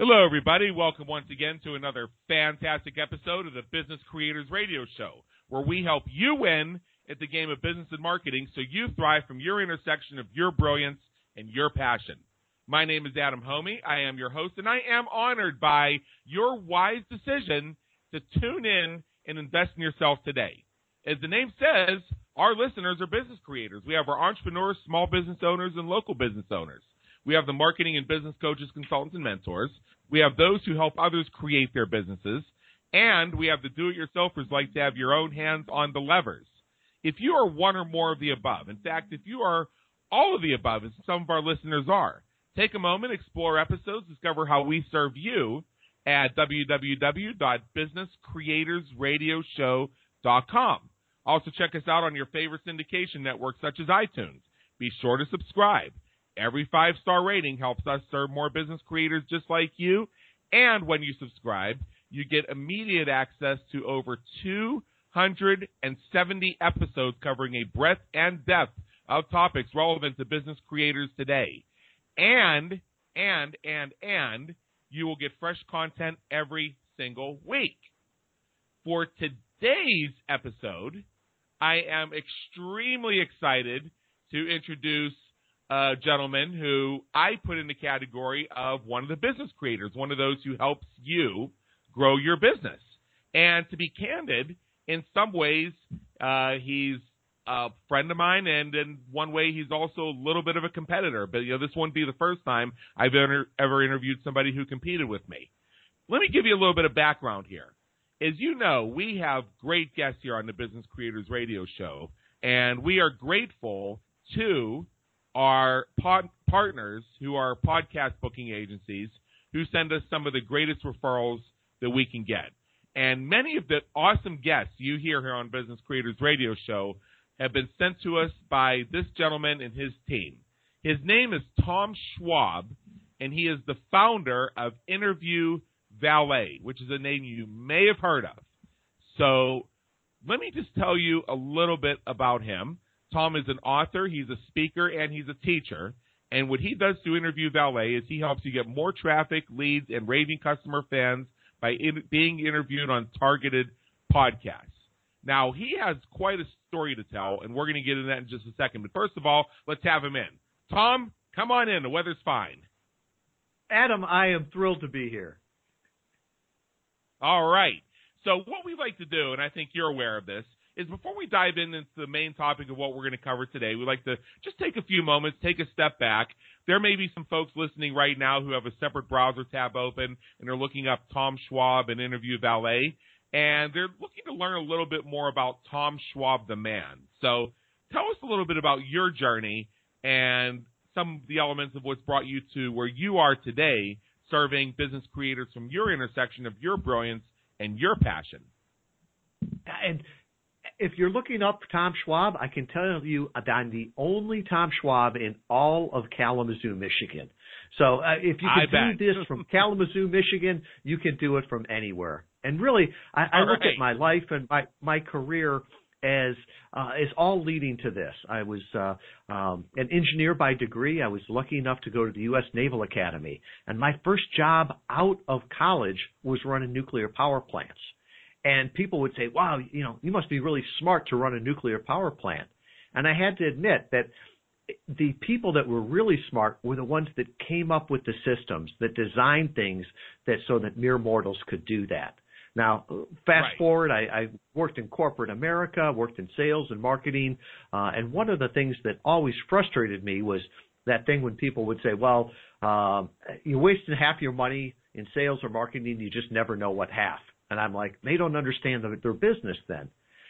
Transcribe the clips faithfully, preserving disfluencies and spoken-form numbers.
Hello, everybody. Welcome once again to another fantastic episode of the Business Creators Radio Show, where we help you win at the game of business and marketing so you thrive from your intersection of your brilliance and your passion. My name is Adam Homey. I am your host, and I am honored by your wise decision to tune in and invest in yourself today. As the name says, our listeners are business creators. We have our entrepreneurs, small business owners, and local business owners. We have the marketing and business coaches, consultants, and mentors. We have those who help others create their businesses. And we have the do-it-yourselfers who like to have your own hands on the levers. If you are one or more of the above, in fact, if you are all of the above, as some of our listeners are, take a moment, explore episodes, discover how we serve you at w w w dot business creators radio show dot com. Also, check us out on your favorite syndication networks such as iTunes. Be sure to subscribe. Every five-star rating helps us serve more business creators just like you. And when you subscribe, you get immediate access to over two hundred seventy episodes covering a breadth and depth of topics relevant to business creators today. And, and, and, and, you will get fresh content every single week. For today's episode, I am extremely excited to introduce a gentleman who I put in the category of one of the business creators, one of those who helps you grow your business. And to be candid, in some ways, uh, he's a friend of mine, and in one way, he's also a little bit of a competitor. But, you know, this wouldn't be the first time I've ever, ever interviewed somebody who competed with me. Let me give you a little bit of background here. As you know, we have great guests here on the Business Creators Radio Show, and we are grateful to our pod partners who are podcast booking agencies who send us some of the greatest referrals that we can get. And many of the awesome guests you hear here on Business Creators Radio Show have been sent to us by this gentleman and his team. His name is Tom Schwab, and he is the founder of Interview Valet, which is a name you may have heard of. So let me just tell you a little bit about him. Tom is an author, he's a speaker, and he's a teacher. And what he does to Interview Valet is he helps you get more traffic, leads, and raving customer fans by in, being interviewed on targeted podcasts. Now, he has quite a story to tell, and we're going to get into that in just a second. But first of all, let's have him in. Tom, come on in. The weather's fine. Adam, I am thrilled to be here. All right. So what we like to do, and I think you're aware of this, is before we dive in into the main topic of what we're going to cover today, we like to just take a few moments, take a step back. There may be some folks listening right now who have a separate browser tab open and are looking up Tom Schwab and Interview Valet, and they're looking to learn a little bit more about Tom Schwab, the man. So tell us a little bit about your journey and some of the elements of what's brought you to where you are today, serving business creators from your intersection of your brilliance and your passion. And if you're looking up Tom Schwab, I can tell you that I'm the only Tom Schwab in all of Kalamazoo, Michigan. So uh, if you can I do bet. this from Kalamazoo, Michigan, you can do it from anywhere. And really, I, I look right. at my life and my, my career as uh, is all leading to this. I was uh, um, an engineer by degree. I was lucky enough to go to the U S Naval Academy. And my first job out of college was running nuclear power plants. And people would say, wow, you know, you must be really smart to run a nuclear power plant. And I had to admit that the people that were really smart were the ones that came up with the systems, that designed things that so that mere mortals could do that. Now, fast right. forward, I, I worked in corporate America, worked in sales and marketing, uh, and one of the things that always frustrated me was that thing when people would say, well, uh, you're wasting half your money in sales or marketing, you just never know what half. And I'm like, they don't understand their business then.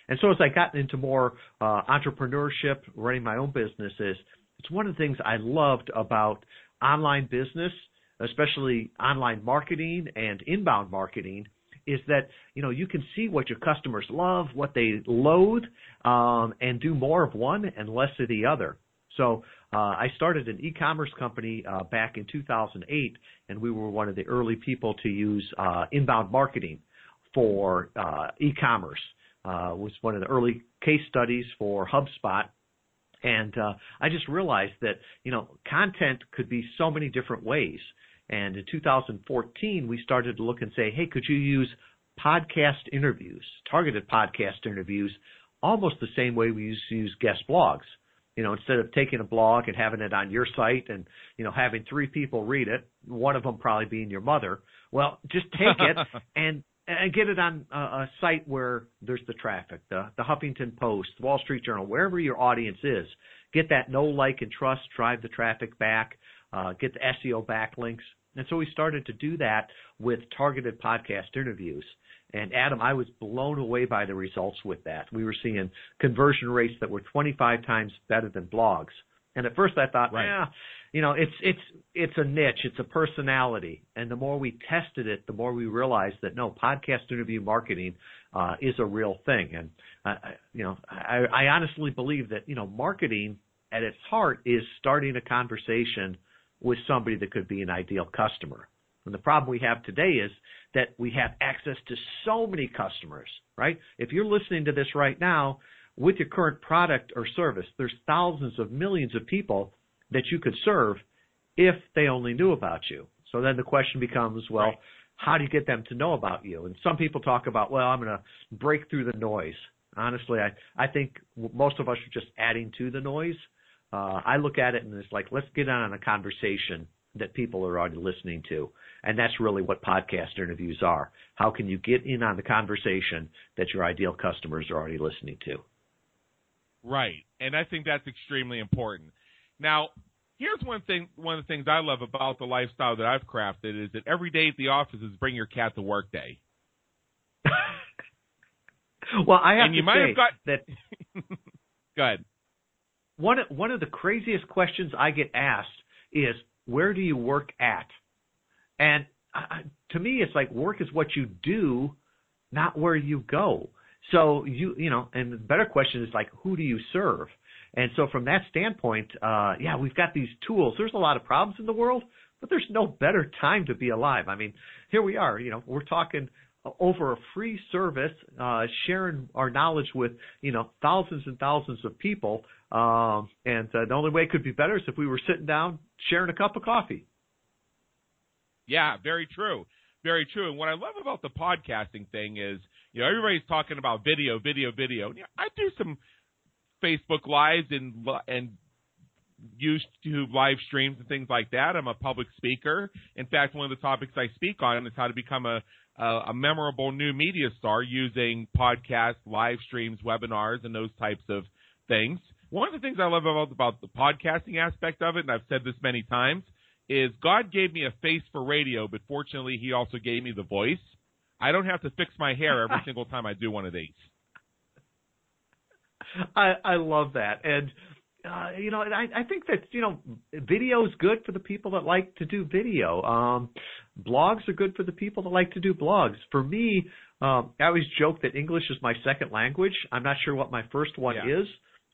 And so as I got into more uh, entrepreneurship, running my own businesses, it's one of the things I loved about online business, especially online marketing and inbound marketing, is that, you know, you can see what your customers love, what they loathe, um, and do more of one and less of the other. So uh, I started an e-commerce company uh, back in two thousand eight, and we were one of the early people to use uh, inbound marketing for uh, e-commerce. Uh, was one of the early case studies for HubSpot. And uh, I just realized that, you know, content could be so many different ways. And in two thousand fourteen, we started to look and say, hey, could you use podcast interviews, targeted podcast interviews, almost the same way we used to use guest blogs. You know, instead of taking a blog and having it on your site and, you know, having three people read it, one of them probably being your mother, well, just take it and, and get it on a, a site where there's the traffic, the, the Huffington Post, Wall Street Journal, wherever your audience is. Get that know, like, and trust, drive the traffic back, uh, get the S E O backlinks. And so we started to do that with targeted podcast interviews. And, Adam, I was blown away by the results with that. We were seeing conversion rates that were twenty-five times better than blogs. And at first I thought, right. yeah, you know, it's it's it's a niche. It's a personality. And the more we tested it, the more we realized that, no, podcast interview marketing uh, is a real thing. And, uh, you know, I, I honestly believe that, you know, marketing at its heart is starting a conversation with somebody that could be an ideal customer. And the problem we have today is that we have access to so many customers, right? If you're listening to this right now, with your current product or service, there's thousands of millions of people that you could serve if they only knew about you. So then the question becomes, well, right. how do you get them to know about you? And some people talk about, well, I'm going to break through the noise. Honestly, I, I think most of us are just adding to the noise. Uh, I look at it and it's like, let's get on a conversation that people are already listening to. And that's really what podcast interviews are. How can you get in on the conversation that your ideal customers are already listening to? Right. And I think that's extremely important. Now, here's one thing. One of the things I love about the lifestyle that I've crafted is that every day at the office is bring your cat to work day. Well, I have and to you might say have got... that. Go ahead. One, one of the craziest questions I get asked is, where do you work at? And uh, to me, it's like work is what you do, not where you go. So, you you know, and the better question is like, who do you serve? And so from that standpoint, uh, yeah, we've got these tools. There's a lot of problems in the world, but there's no better time to be alive. I mean, here we are, you know, we're talking over a free service, uh, sharing our knowledge with, you know, thousands and thousands of people. Um, and uh, the only way it could be better is if we were sitting down sharing a cup of coffee. Yeah, very true. Very true. And what I love about the podcasting thing is, you know, everybody's talking about video, video, video. You know, I do some Facebook Lives and and YouTube live streams and things like that. I'm a public speaker. In fact, one of the topics I speak on is how to become a, a, a memorable new media star using podcasts, live streams, webinars, and those types of things. One of the things I love about, about the podcasting aspect of it, and I've said this many times, is God gave me a face for radio, but fortunately he also gave me the voice. I don't have to fix my hair every single time I do one of these. I, I love that. And, uh, you know, and I, I think that, you know, video is good for the people that like to do video. Um, blogs are good for the people that like to do blogs. For me, um, I always joke that English is my second language. I'm not sure what my first one yeah. is.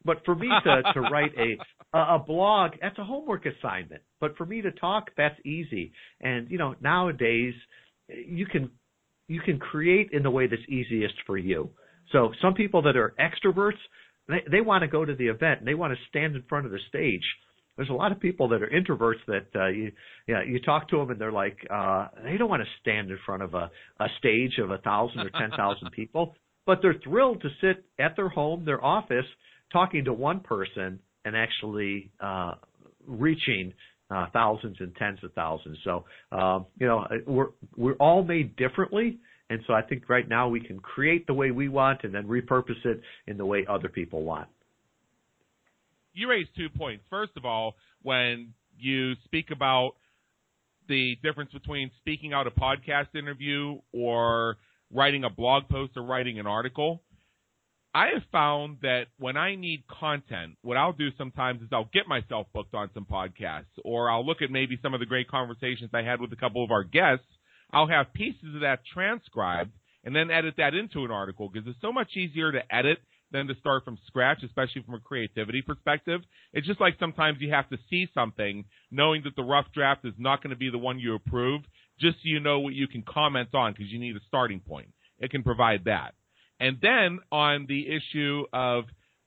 But for me to, to write a a blog, that's a homework assignment. But for me to talk, that's easy. And, you know, nowadays you can you can create in the way that's easiest for you. So some people that are extroverts, they, they want to go to the event and they want to stand in front of the stage. There's a lot of people that are introverts that uh, you you, know, you talk to them and they're like, uh, they don't want to stand in front of a, a stage of one thousand or ten thousand people. But they're thrilled to sit at their home, their office, talking to one person and actually uh, reaching uh, thousands and tens of thousands. So, um, you know, we're we're all made differently. And so I think right now we can create the way we want and then repurpose it in the way other people want. You raised two points. First of all, when you speak about the difference between speaking out a podcast interview or writing a blog post or writing an article, I have found that when I need content, what I'll do sometimes is I'll get myself booked on some podcasts, or I'll look at maybe some of the great conversations I had with a couple of our guests. I'll have pieces of that transcribed and then edit that into an article because it's so much easier to edit than to start from scratch, especially from a creativity perspective. It's just like sometimes you have to see something knowing that the rough draft is not going to be the one you approve, just so you know what you can comment on because you need a starting point. It can provide that. And then on the issue of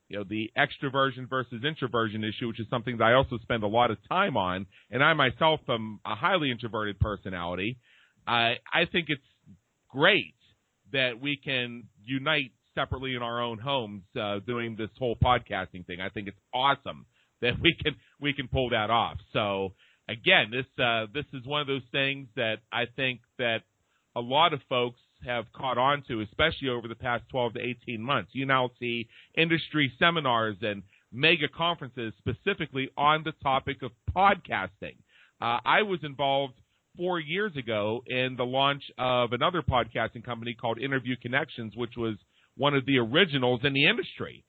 you know, the extroversion versus introversion issue, which is something that I also spend a lot of time on. And I myself am a highly introverted personality. I, I think it's great that we can unite separately in our own homes uh, doing this whole podcasting thing. I think it's awesome that we can we can pull that off. So again, this uh, this is one of those things that I think that a lot of folks have caught on to, especially over the past twelve to eighteen months. You now see industry seminars and mega conferences specifically on the topic of podcasting. Uh, I was involved four years ago in the launch of another podcasting company called Interview Connections, which was one of the originals in the industry.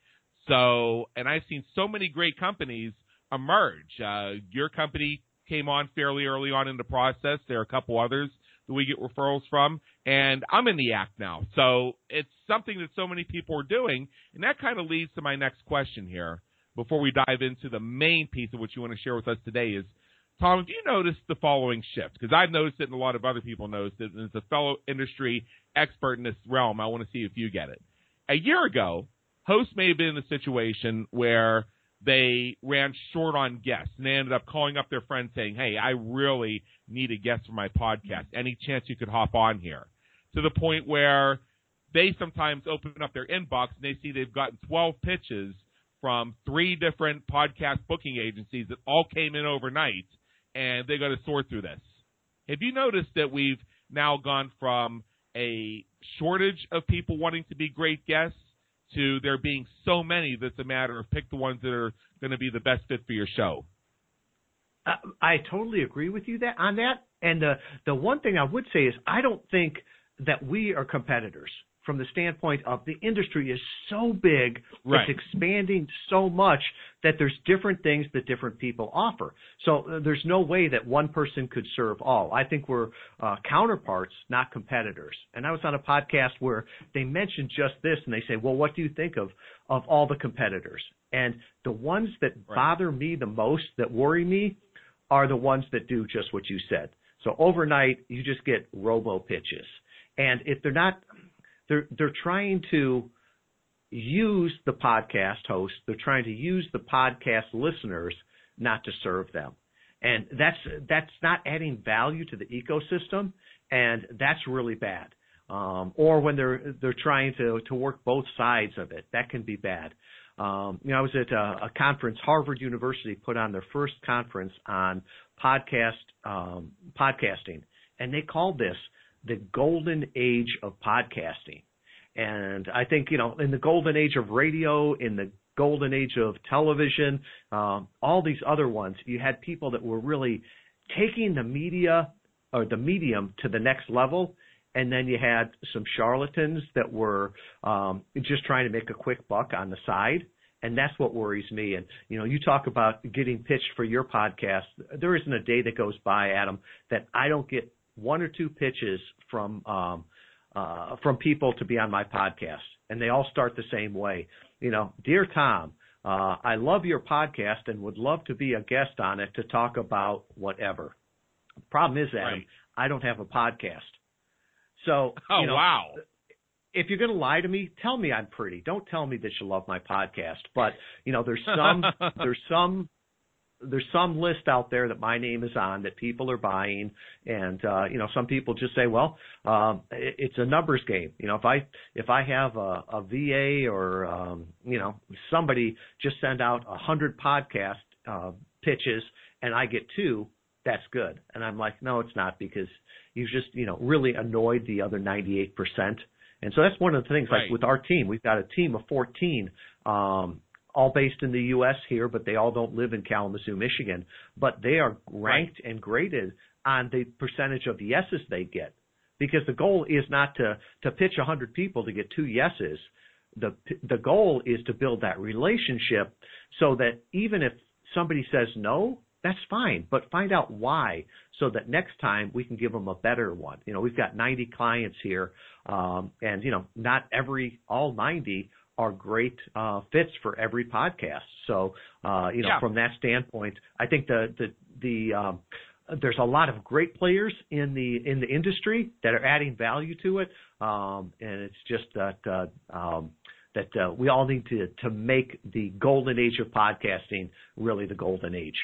So, and I've seen so many great companies emerge. Uh, your company came on fairly early on in the process. There are a couple others that we get referrals from, and I'm in the act now. So it's something that so many people are doing, and that kind of leads to my next question here before we dive into the main piece of what you want to share with us today is, Tom, have you noticed the following shift? Because I've noticed it and a lot of other people noticed it, and as a fellow industry expert in this realm, I want to see if you get it. A year ago, hosts may have been in a situation where they ran short on guests, and they ended up calling up their friends saying, hey, I really need a guest for my podcast. Any chance you could hop on here? To the point where they sometimes open up their inbox, and they see they've gotten twelve pitches from three different podcast booking agencies that all came in overnight, and they got to sort through this. Have you noticed that we've now gone from a shortage of people wanting to be great guests to there being so many that's a matter of pick the ones that are going to be the best fit for your show? Uh, I totally agree with you that on that. And the, the one thing I would say is I don't think that we are competitors from the standpoint of the industry is so big, right. It's expanding so much that there's different things that different people offer. So uh, there's no way that one person could serve all. I think we're uh, counterparts, not competitors. And I was on a podcast where they mentioned just this, and they say, well, what do you think of, of all the competitors? And the ones that right. bother me the most, that worry me, are the ones that do just what you said. So overnight, you just get robo-pitches. And if they're not – They're, they're trying to use the podcast host. They're trying to use the podcast listeners, not to serve them. And that's that's not adding value to the ecosystem, and that's really bad. Um, or when they're they're trying to, to work both sides of it, that can be bad. Um, you know, I was at a, a conference. Harvard University put on their first conference on podcast um, podcasting, and they called this the golden age of podcasting. And I think, you know, in the golden age of radio, in the golden age of television, um, all these other ones, you had people that were really taking the media or the medium to the next level. And then you had some charlatans that were um, just trying to make a quick buck on the side. And that's what worries me. And, you know, you talk about getting pitched for your podcast. There isn't a day that goes by, Adam, that I don't get one or two pitches from um, uh, from people to be on my podcast, and they all start the same way. You know, dear Tom, uh, I love your podcast and would love to be a guest on it to talk about whatever. The problem is, Adam, right. I don't have a podcast. So, oh, you know, wow. If you're going to lie to me, tell me I'm pretty. Don't tell me that you love my podcast. But, you know, there's some there's some – there's some list out there that my name is on that people are buying. And, uh, you know, some people just say, well, um, it, it's a numbers game. You know, if I, if I have a, a V A or, um, you know, somebody just send out a hundred podcast uh, pitches and I get two, that's good. And I'm like, no, it's not, because you've just, you know, really annoyed the other ninety-eight percent. And so that's one of the things, right. like with our team, we've got a team of fourteen, um, all based in the U S here, but they all don't live in Kalamazoo, Michigan. But they are ranked right. and graded on the percentage of yeses they get, because the goal is not to, to pitch one hundred people to get two yeses. The, the goal is to build that relationship so that even if somebody says no, that's fine, but find out why so that next time we can give them a better one. You know, we've got ninety clients here, um, and, you know, not every – all ninety – are great uh, fits for every podcast. So, uh, you know, yeah. from that standpoint, I think the the the um, there's a lot of great players in the in the industry that are adding value to it, um, and it's just that uh, um, that uh, we all need to, to make the golden age of podcasting really the golden age.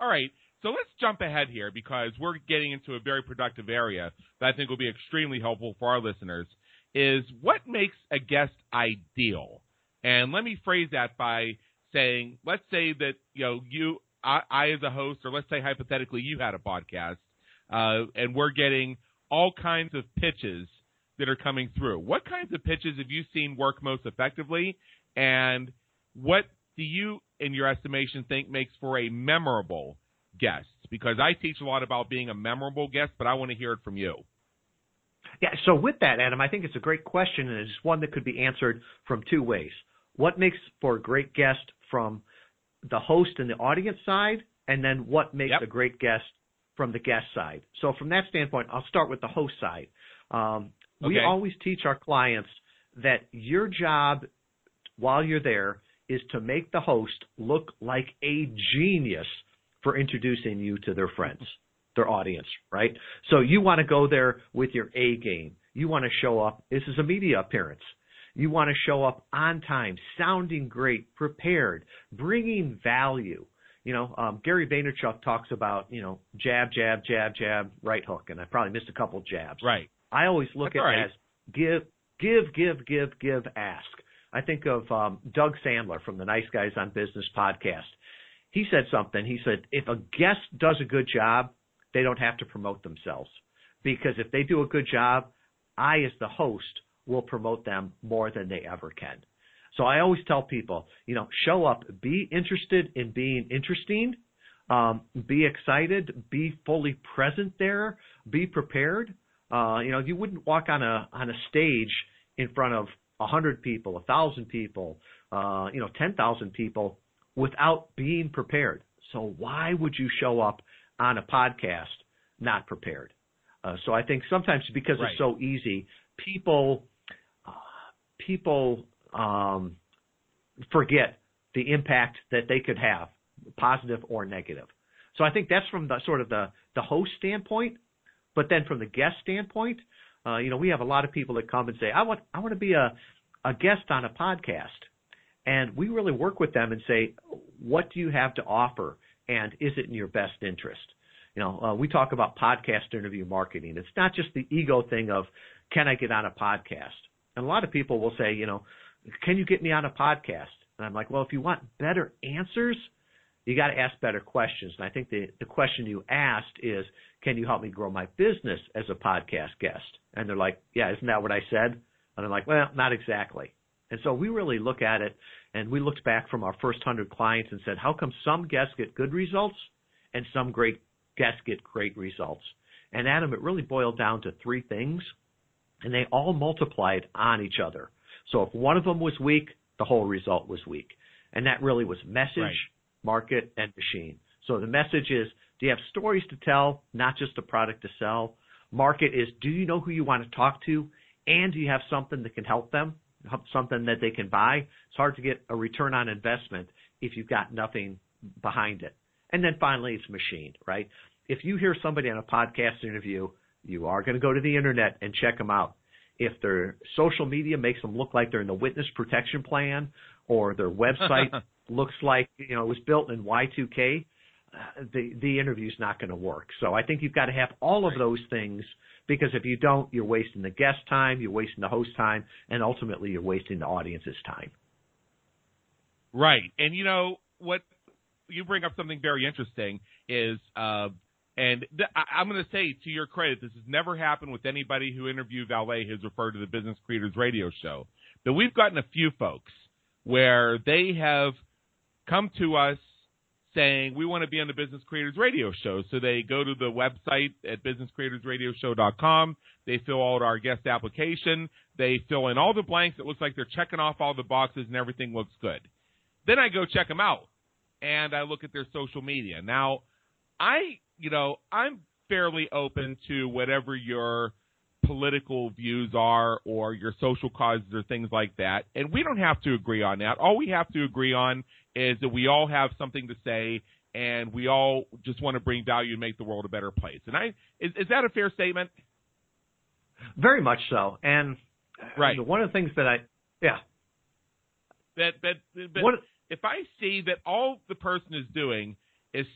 All right. So let's jump ahead here because we're getting into a very productive area that I think will be extremely helpful for our listeners is what makes a guest ideal? And let me phrase that by saying, let's say that, you know, you, I, I as a host, or let's say hypothetically you had a podcast uh, and we're getting all kinds of pitches that are coming through. What kinds of pitches have you seen work most effectively? And what do you, in your estimation, think makes for a memorable guest? Because I teach a lot about being a memorable guest, but I want to hear it from you. Yeah, so with that, Adam, I think it's a great question, and it's one that could be answered from two ways. What makes for a great guest from the host and the audience side, and then what makes yep. a great guest from the guest side. So from that standpoint, I'll start with the host side. Um, okay. We always teach our clients that your job while you're there is to make the host look like a genius for introducing you to their friends, their audience, right? So you want to go there with your A game. You want to show up. This is a media appearance. You want to show up on time, sounding great, prepared, bringing value. You know, um, Gary Vaynerchuk talks about, you know, jab, jab, jab, jab, right hook, and I probably missed a couple jabs. Right. I always look That's at right. it as give, give, give, give, give, ask. I think of um, Doug Sandler from the Nice Guys on Business podcast. He said something. He said, if a guest does a good job, they don't have to promote themselves, because if they do a good job, I as the host will promote them more than they ever can. So I always tell people, you know, show up, be interested in being interesting, um, be excited, be fully present there, be prepared. Uh, you know, you wouldn't walk on a on a stage in front of one hundred people, one thousand people, uh, you know, ten thousand people without being prepared. So why would you show up on a podcast not prepared? Uh, so I think sometimes because right. it's so easy, people uh, people um, forget the impact that they could have, positive or negative. So I think that's from the sort of the, the host standpoint. But then from the guest standpoint, uh, you know, we have a lot of people that come and say, I want I want to be a, a guest on a podcast. And we really work with them and say, what do you have to offer? And is it in your best interest? You know, uh, we talk about podcast interview marketing. It's not just the ego thing of, can I get on a podcast? And a lot of people will say, you know, can you get me on a podcast? And I'm like, well, if you want better answers, you got to ask better questions. And I think the, the question you asked is, can you help me grow my business as a podcast guest? And they're like, yeah, isn't that what I said? And I'm like, well, not exactly. And so we really look at it, and we looked back from our first one hundred clients and said, how come some guests get good results and some great guests get great results? And, Adam, it really boiled down to three things, and they all multiplied on each other. So if one of them was weak, the whole result was weak. And that really was message, right. market, and machine. So the message is, do you have stories to tell, not just a product to sell? Market is, do you know who you want to talk to, and do you have something that can help them? Something that they can buy. It's hard to get a return on investment if you've got nothing behind it. And then finally, it's machine, right? If you hear somebody on a podcast interview, you are going to go to the internet and check them out. If their social media makes them look like they're in the witness protection plan, or their website looks like, you know, it was built in Y two K, uh, the, the interview's not going to work. So I think you've got to have all of those things, because if you don't, you're wasting the guest time, you're wasting the host time, and ultimately you're wasting the audience's time. Right. And, you know, what you bring up something very interesting is, uh, and th- I- I'm going to say, to your credit, this has never happened with anybody who Interview Valet has referred to the Business Creators Radio Show, but we've gotten a few folks where they have come to us saying, we want to be on the Business Creators Radio Show. So they go to the website at business creators radio show dot com. They fill out our guest application. They fill in all the blanks. It looks like they're checking off all the boxes and everything looks good. Then I go check them out, and I look at their social media. Now, I, you know, I'm fairly open to whatever your political views are or your social causes or things like that. And we don't have to agree on that. All we have to agree on is that we all have something to say, and we all just want to bring value and make the world a better place. And I is, is that a fair statement? Very much so. And right. one of the things that I Yeah. That that, that what, if I see that all the person is doing is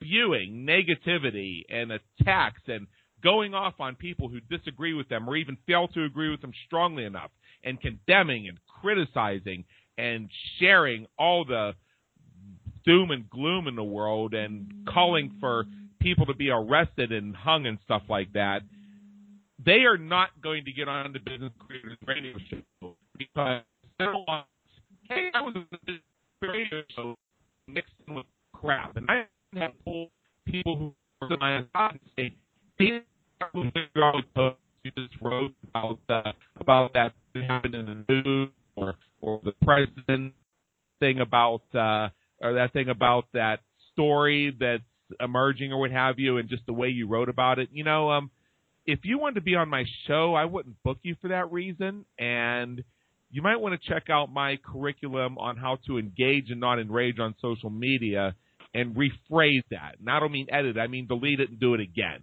spewing negativity and attacks and going off on people who disagree with them or even fail to agree with them strongly enough, and condemning and criticizing and sharing all the doom and gloom in the world and calling for people to be arrested and hung and stuff like that, they are not going to get on the Business Creators Radio Show, because they're like, hey, I was on the Business Radio Show mixed in with crap, and I have told people who were on my side and say, these are the people you just wrote about, uh, about that happened in the news, or, or the president thing about, uh, or that thing about that story that's emerging or what have you, and just the way you wrote about it. You know, um, if you wanted to be on my show, I wouldn't book you for that reason. And you might want to check out my curriculum on how to engage and not enrage on social media and rephrase that. And I don't mean edit, I mean delete it and do it again.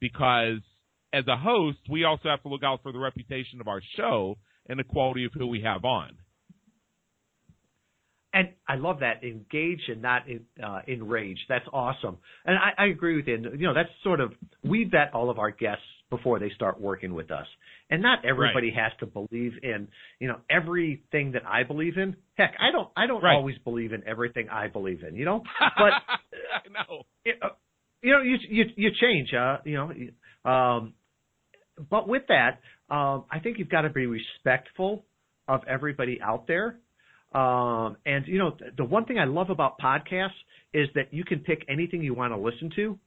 Because as a host, we also have to look out for the reputation of our show and the quality of who we have on. And I love that, engage and not in, uh, enrage. That's awesome. And I, I agree with you. You know, that's sort of – we vet all of our guests before they start working with us. And not everybody right. has to believe in, you know, everything that I believe in. Heck, I don't, I don't right. always believe in everything I believe in, you know. But I know. It, uh, you know, you, you, you change, uh, you know. Um, but with that, um, I think you've got to be respectful of everybody out there. Um, and, you know, the one thing I love about podcasts is that you can pick anything you want to listen to.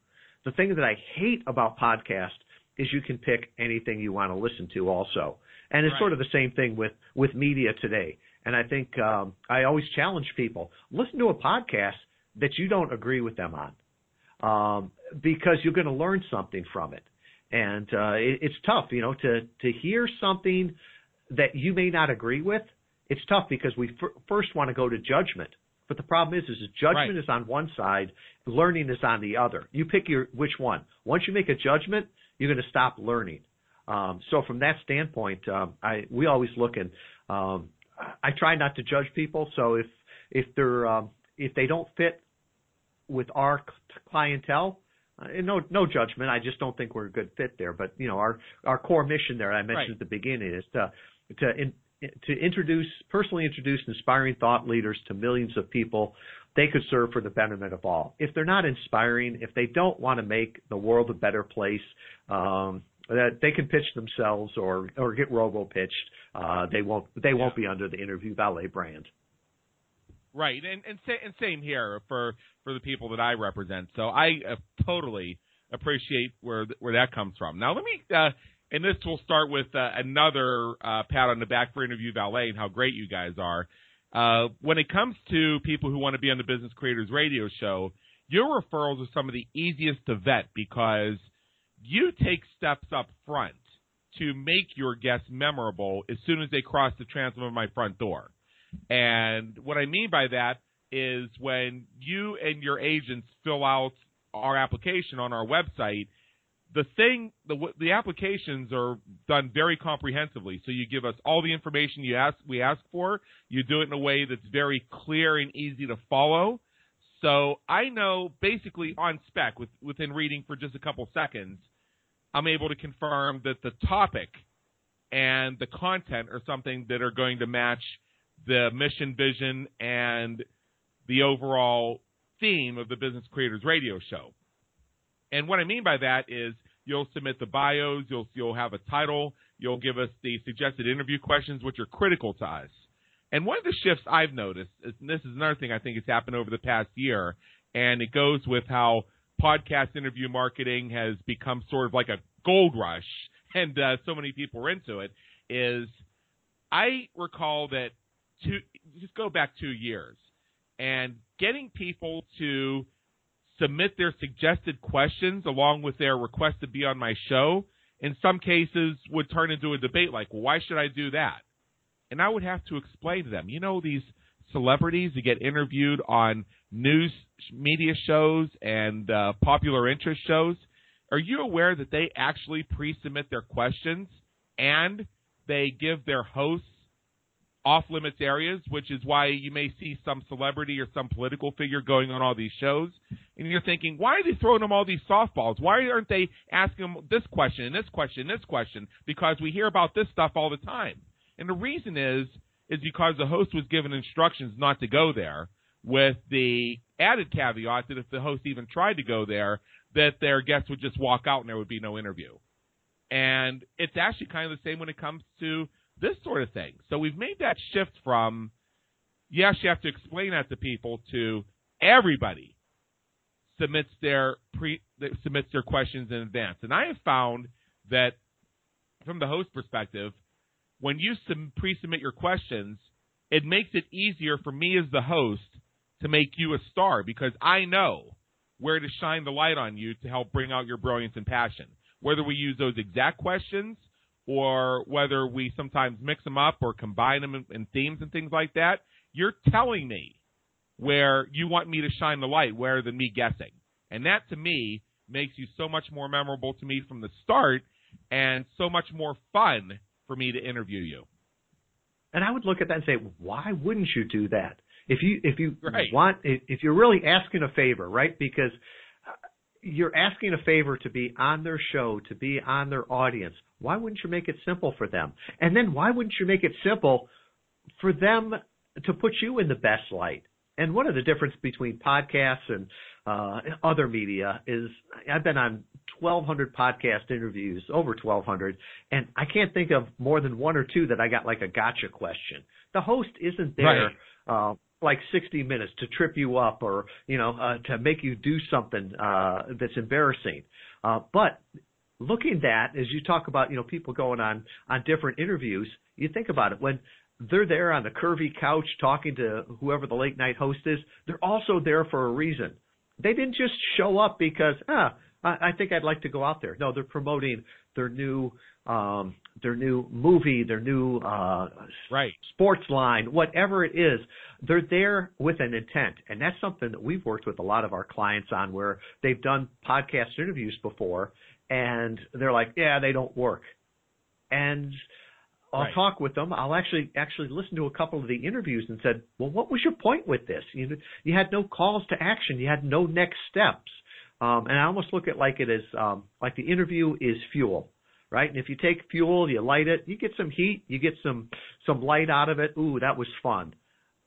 The thing that I hate about podcasts is you can pick anything you want to listen to also. And it's right. sort of the same thing with, with media today. And I think um, I always challenge people, listen to a podcast that you don't agree with them on, um, because you're going to learn something from it. And uh, it, it's tough, you know, to, to hear something that you may not agree with. It's tough because we f- first want to go to judgment, but the problem is, is judgment right. is on one side, learning is on the other. You pick your which one. Once you make a judgment, you're going to stop learning. Um, so from that standpoint, um, I we always look and um, I try not to judge people. So if if they're um, if they don't fit with our clientele, uh, no no judgment. I just don't think we're a good fit there. But you know, our our core mission there, I mentioned right. at the beginning, is to to in, to introduce, personally introduce inspiring thought leaders to millions of people they could serve for the betterment of all. If they're not inspiring, if they don't want to make the world a better place, um, that they can pitch themselves or, or get robo-pitched. Uh, they won't, they yeah. won't be under the Interview Valet brand. Right. And, and, sa- and same here for, for the people that I represent. So I uh, totally appreciate where, th- where that comes from. Now let me, uh, And this will start with uh, another uh, pat on the back for Interview Valet and how great you guys are. Uh, when it comes to people who want to be on the Business Creators Radio Show, your referrals are some of the easiest to vet because you take steps up front to make your guests memorable as soon as they cross the transom of my front door. And what I mean by that is when you and your agents fill out our application on our website, The thing, the, the applications are done very comprehensively. So you give us all the information you ask, we ask for. You do it in a way that's very clear and easy to follow. So I know basically on spec, with, within reading for just a couple seconds, I'm able to confirm that the topic and the content are something that are going to match the mission, vision, and the overall theme of the Business Creators Radio Show. And what I mean by that is you'll submit the bios, you'll you'll have a title, you'll give us the suggested interview questions, which are critical to us. And one of the shifts I've noticed, and this is another thing I think has happened over the past year, and it goes with how podcast interview marketing has become sort of like a gold rush, and uh, so many people are into it, is I recall that two, just go back two years, and getting people to – submit their suggested questions along with their request to be on my show, in some cases would turn into a debate like, well, why should I do that? And I would have to explain to them, you know, these celebrities that get interviewed on news media shows and uh, popular interest shows, are you aware that they actually pre-submit their questions and they give their hosts off-limits areas, which is why you may see some celebrity or some political figure going on all these shows. And you're thinking, why are they throwing them all these softballs? Why aren't they asking them this question and this question and this question? Because we hear about this stuff all the time. And the reason is, is because the host was given instructions not to go there, with the added caveat that if the host even tried to go there, that their guests would just walk out and there would be no interview. And it's actually kind of the same when it comes to this sort of thing. So we've made that shift from, yes, you have to explain that to people, to everybody submits their pre, submits their questions in advance. And I have found that from the host perspective, when you pre-submit your questions, it makes it easier for me as the host to make you a star, because I know where to shine the light on you to help bring out your brilliance and passion. Whether we use those exact questions or whether we sometimes mix them up or combine them in, in themes and things like that, you're telling me where you want me to shine the light rather than me guessing. And that, to me, makes you so much more memorable to me from the start and so much more fun for me to interview you. And I would look at that and say, why wouldn't you do that? If you if you right. want if you're really asking a favor, right? Because you're asking a favor to be on their show, to be on their audience. Why wouldn't you make it simple for them? And then why wouldn't you make it simple for them to put you in the best light? And one of the difference between podcasts and uh, other media is I've been on twelve hundred podcast interviews, over twelve hundred, and I can't think of more than one or two that I got like a gotcha question. The host isn't there right. uh, like sixty minutes to trip you up or, you know, uh, to make you do something uh, that's embarrassing. Uh, but looking at, as you talk about, you know, people going on, on different interviews, you think about it. When they're there on the curvy couch talking to whoever the late night host is, they're also there for a reason. They didn't just show up because, ah, I think I'd like to go out there. No, they're promoting their new um, their new movie, their new uh, right. sports line, whatever it is. They're there with an intent, and that's something that we've worked with a lot of our clients on, where they've done podcast interviews before, and they're like, yeah, they don't work. And I'll right. talk with them. I'll actually actually listen to a couple of the interviews and said, well, what was your point with this? You, you had no calls to action. You had no next steps. Um, and I almost look at like it as um, like the interview is fuel, right? And if you take fuel, you light it, you get some heat, you get some some light out of it. Ooh, that was fun.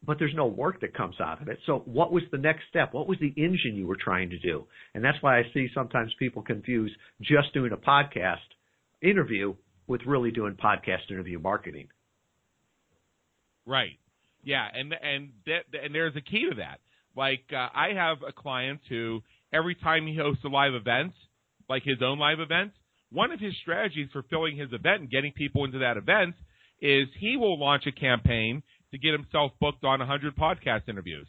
But there's no work that comes out of it. So what was the next step? What was the engine you were trying to do? And that's why I see sometimes people confuse just doing a podcast interview with really doing podcast interview marketing. Right. Yeah, and and that, and there's a key to that. Like uh, I have a client who – every time he hosts a live event, like his own live event, one of his strategies for filling his event and getting people into that event is he will launch a campaign to get himself booked on one hundred podcast interviews.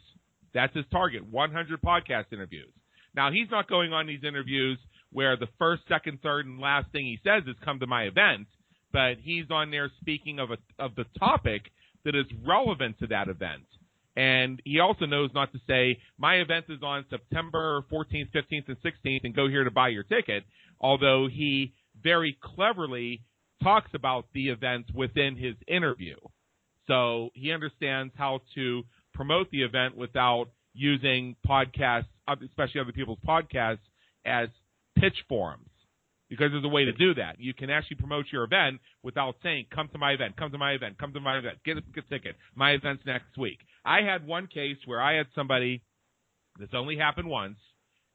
That's his target, one hundred podcast interviews. Now, he's not going on these interviews where the first, second, third, and last thing he says is come to my event, but he's on there speaking of, a, of the topic that is relevant to that event. And he also knows not to say, my event is on September fourteenth, fifteenth, and sixteenth, and go here to buy your ticket, although he very cleverly talks about the events within his interview. So he understands how to promote the event without using podcasts, especially other people's podcasts, as pitch forums, because there's a way to do that. You can actually promote your event without saying, come to my event, come to my event, come to my event, get a, get a ticket, my event's next week. I had one case where I had somebody, this only happened once,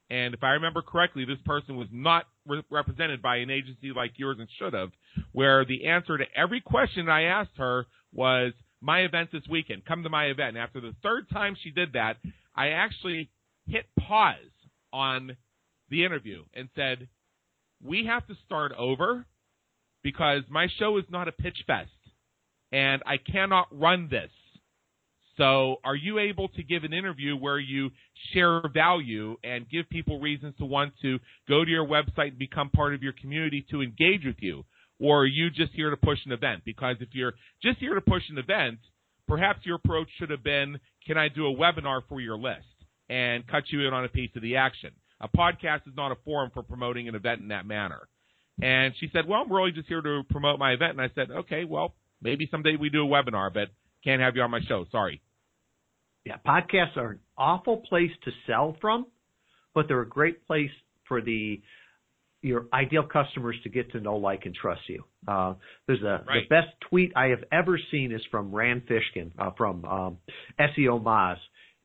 and if I remember correctly, this person was not re- represented by an agency like yours and should have, where the answer to every question I asked her was, my event this weekend, come to my event. And after the third time she did that, I actually hit pause on the interview and said, we have to start over because my show is not a pitch fest and I cannot run this. So are you able to give an interview where you share value and give people reasons to want to go to your website and become part of your community to engage with you? Or are you just here to push an event? Because if you're just here to push an event, perhaps your approach should have been, can I do a webinar for your list and cut you in on a piece of the action? A podcast is not a forum for promoting an event in that manner. And she said, well, I'm really just here to promote my event. And I said, okay, well, maybe someday we do a webinar, but Can't have you on my show. Sorry. Yeah, podcasts are an awful place to sell from, but they're a great place for the your ideal customers to get to know, like, and trust you. Uh, there's a, right. The best tweet I have ever seen is from Rand Fishkin uh, from um, S E O Moz,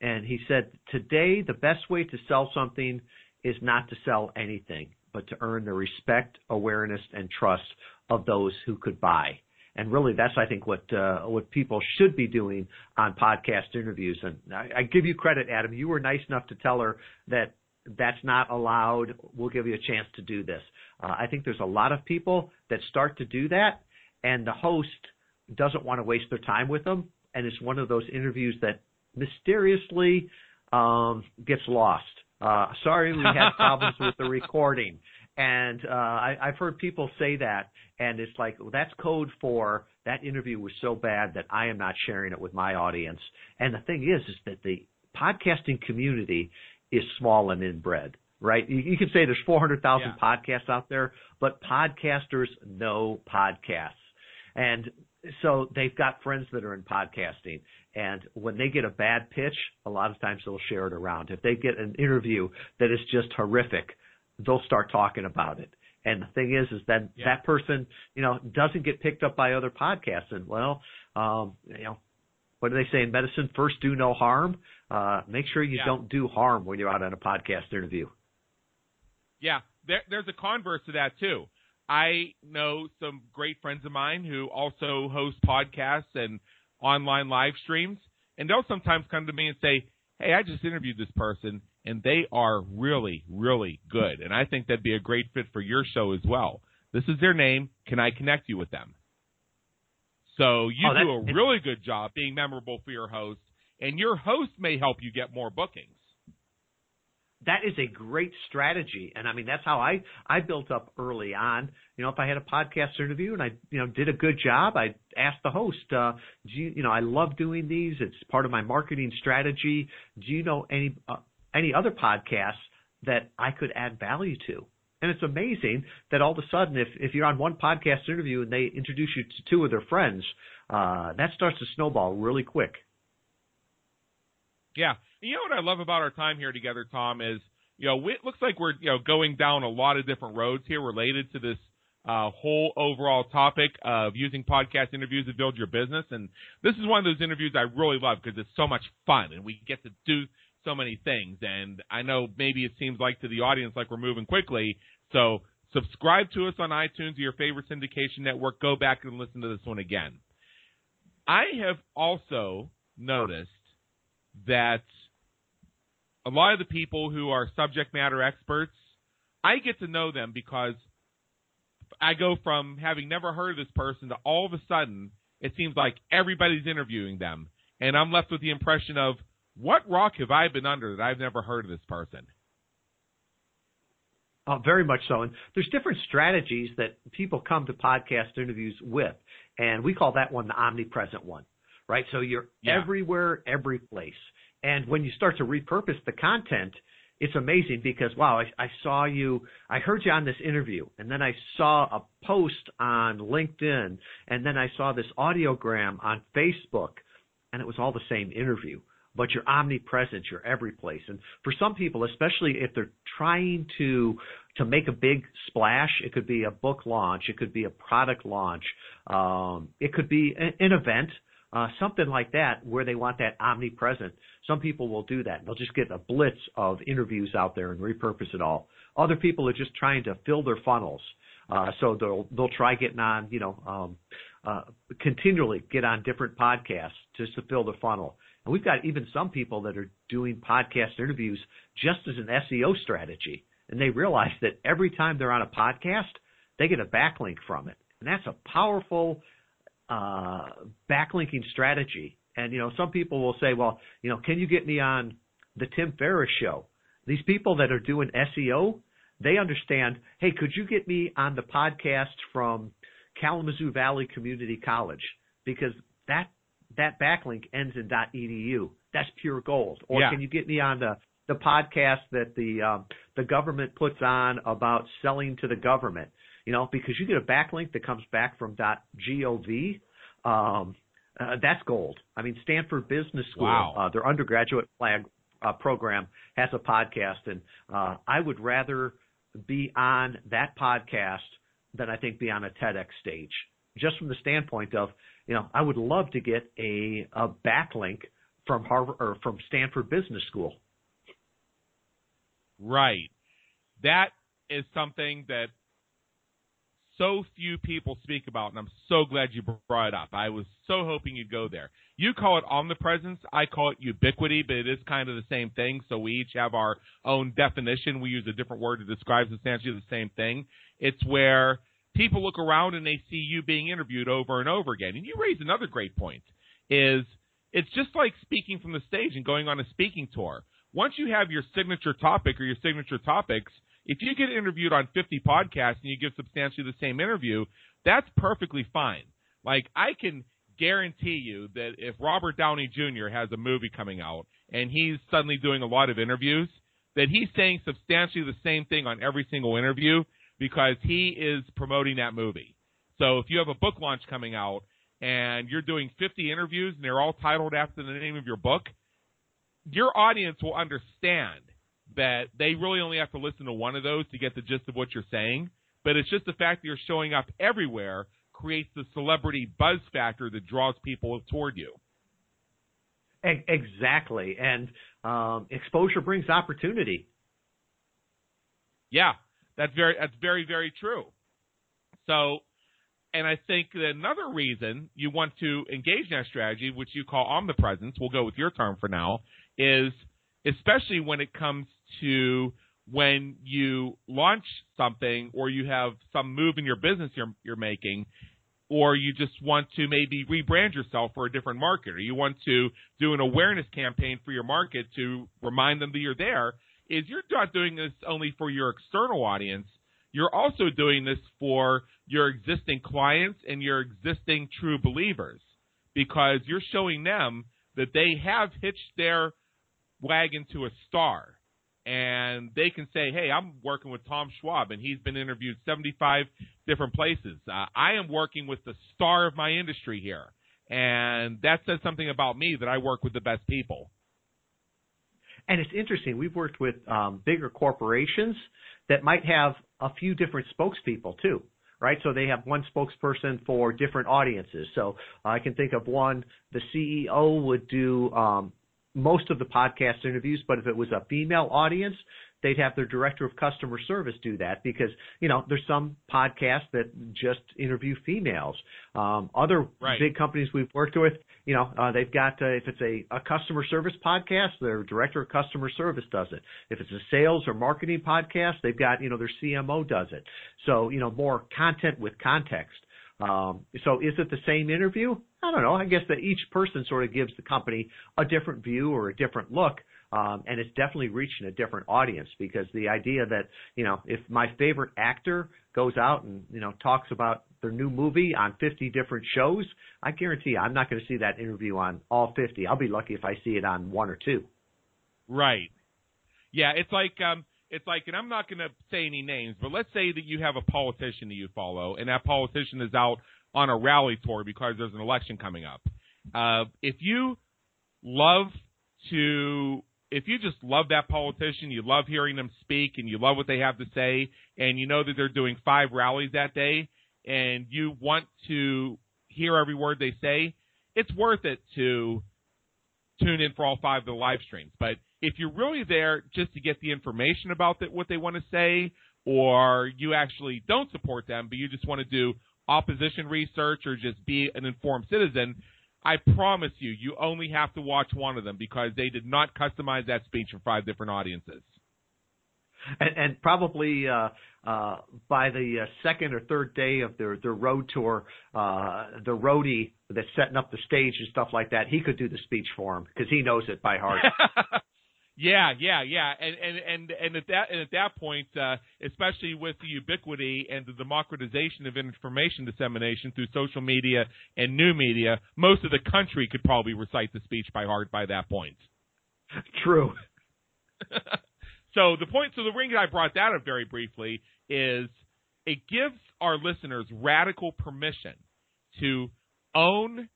and he said, today the best way to sell something is not to sell anything, but to earn the respect, awareness, and trust of those who could buy. And really, that's, I think, what uh, what people should be doing on podcast interviews. And I, I give you credit, Adam. You were nice enough to tell her that that's not allowed. We'll give you a chance to do this. Uh, I think there's a lot of people that start to do that, and the host doesn't want to waste their time with them. And it's one of those interviews that mysteriously um, gets lost. Uh, sorry, we had problems with the recording. And uh, I, I've heard people say that, and it's like, well, that's code for that interview was so bad that I am not sharing it with my audience. And the thing is, is that the podcasting community is small and inbred, right? You, you can say there's four hundred thousand yeah. podcasts out there, but podcasters know podcasts. And so they've got friends that are in podcasting, and when they get a bad pitch, a lot of times they'll share it around. If they get an interview that is just horrific, they'll start talking about it. And the thing is, is that yeah. that person, you know, doesn't get picked up by other podcasts. And, well, um, you know, what do they say in medicine? First, do no harm. Uh, make sure you yeah. don't do harm when you're out on a podcast interview. Yeah, there, there's a converse to that, too. I know some great friends of mine who also host podcasts and online live streams, and they'll sometimes come to me and say, hey, I just interviewed this person, and they are really, really good. And I think that'd be a great fit for your show as well. This is their name. Can I connect you with them? So you oh, do a really good job being memorable for your host, and your host may help you get more bookings. That is a great strategy. And, I mean, that's how I, I built up early on. You know, if I had a podcast interview and I, you know, did a good job, I'd ask the host, uh, do you, you know, I love doing these. It's part of my marketing strategy. Do you know any uh, – any other podcasts that I could add value to? And it's amazing that all of a sudden, if, if you're on one podcast interview and they introduce you to two of their friends, uh, that starts to snowball really quick. Yeah. You know what I love about our time here together, Tom, is, you know, it looks like we're, you know, going down a lot of different roads here related to this uh, whole overall topic of using podcast interviews to build your business. And this is one of those interviews I really love because it's so much fun and we get to do so many things. And I know maybe it seems like to the audience like we're moving quickly. So subscribe to us on iTunes or your favorite syndication network. Go back and listen to this one again. I have also noticed that a lot of the people who are subject matter experts, I get to know them because I go from having never heard of this person to all of a sudden it seems like everybody's interviewing them. And I'm left with the impression of, what rock have I been under that I've never heard of this person? Oh, very much so. And there's different strategies that people come to podcast interviews with, and we call that one the omnipresent one, right? So you're yeah. everywhere, every place. And when you start to repurpose the content, it's amazing because, wow, I, I saw you, I heard you on this interview, and then I saw a post on LinkedIn, and then I saw this audiogram on Facebook, and it was all the same interview. But you're omnipresent, you're every place. And for some people, especially if they're trying to to make a big splash, it could be a book launch, it could be a product launch, um, it could be an, an event, uh, something like that where they want that omnipresent. Some people will do that. They'll just get a blitz of interviews out there and repurpose it all. Other people are just trying to fill their funnels. Uh, so they'll they'll try getting on, you know, um, uh, continually get on different podcasts just to fill the funnel. And we've got even some people that are doing podcast interviews just as an S E O strategy, and they realize that every time they're on a podcast, they get a backlink from it, and that's a powerful uh, backlinking strategy. And you know, some people will say, "Well, you know, can you get me on the Tim Ferriss show?" These people that are doing S E O, they understand. Hey, could you get me on the podcast from Kalamazoo Valley Community College? Because that. That backlink ends in .edu. That's pure gold. Or yeah. can you get me on the, the podcast that the um, the government puts on about selling to the government? You know, because you get a backlink that comes back from .gov. Um, Uh, that's gold. I mean, Stanford Business School, wow. uh, their undergraduate flag, uh, program has a podcast, and uh, I would rather be on that podcast than I think be on a TEDx stage, just from the standpoint of, you know, I would love to get a, a backlink from Harvard or from Stanford Business School. Right. That is something that so few people speak about, and I'm so glad you brought it up. I was so hoping you'd go there. You call it omnipresence. I call it ubiquity, but it is kind of the same thing, so we each have our own definition. We use a different word to describe substantially the same thing. It's where people look around and they see you being interviewed over and over again. And you raise another great point. Is it's just like speaking from the stage and going on a speaking tour. Once you have your signature topic or your signature topics, if you get interviewed on fifty podcasts and you give substantially the same interview, that's perfectly fine. Like, I can guarantee you that if Robert Downey Junior has a movie coming out and he's suddenly doing a lot of interviews, that he's saying substantially the same thing on every single interview because he is promoting that movie. So if you have a book launch coming out and you're doing fifty interviews and they're all titled after the name of your book, your audience will understand that they really only have to listen to one of those to get the gist of what you're saying. But it's just the fact that you're showing up everywhere creates the celebrity buzz factor that draws people toward you. Exactly. And um, exposure brings opportunity. Yeah, that's very, that's very, very true. So, and I think that another reason you want to engage in that strategy, which you call omnipresence, we'll go with your term for now, is especially when it comes to when you launch something or you have some move in your business you're, you're making, or you just want to maybe rebrand yourself for a different market, or you want to do an awareness campaign for your market to remind them that you're there, is you're not doing this only for your external audience. You're also doing this for your existing clients and your existing true believers, because you're showing them that they have hitched their wagon to a star, and they can say, hey, I'm working with Tom Schwab, and he's been interviewed seventy-five different places. Uh, I am working with the star of my industry here, and that says something about me, that I work with the best people. And it's interesting. We've worked with um, bigger corporations that might have a few different spokespeople too, right? So they have one spokesperson for different audiences. So uh, I can think of one, the C E O would do um, – most of the podcast interviews, but if it was a female audience, they'd have their director of customer service do that, because, you know, there's some podcasts that just interview females. Um, other right. big companies we've worked with, you know, uh, they've got, uh, if it's a, a customer service podcast, their director of customer service does it. If it's a sales or marketing podcast, they've got, you know, their C M O does it. So, you know, more content with context. Um, so is it the same interview? I don't know. I guess that each person sort of gives the company a different view or a different look, um, and it's definitely reaching a different audience, because the idea that, you know, if my favorite actor goes out and, you know, talks about their new movie on fifty different shows, I guarantee you I'm not going to see that interview on all fifty. I'll be lucky if I see it on one or two. Right. Yeah, it's like um, – It's like, and I'm not going to say any names, but let's say that you have a politician that you follow, and that politician is out on a rally tour because there's an election coming up. Uh, if you love to, if you just love that politician, you love hearing them speak, and you love what they have to say, and you know that they're doing five rallies that day, and you want to hear every word they say, it's worth it to tune in for all five of the live streams. But if you're really there just to get the information about that, what they want to say, or you actually don't support them, but you just want to do opposition research or just be an informed citizen, I promise you, you only have to watch one of them, because they did not customize that speech for five different audiences. And, and probably uh, uh, by the uh, second or third day of their, their road tour, uh, the roadie that's setting up the stage and stuff like that, he could do the speech for him because he knows it by heart. Yeah, yeah, yeah. And, and, and, and, at, that, and at that point, uh, especially with the ubiquity and the democratization of information dissemination through social media and new media, most of the country could probably recite the speech by heart by that point. True. So the point, so the ring that I brought that up very briefly is it gives our listeners radical permission to own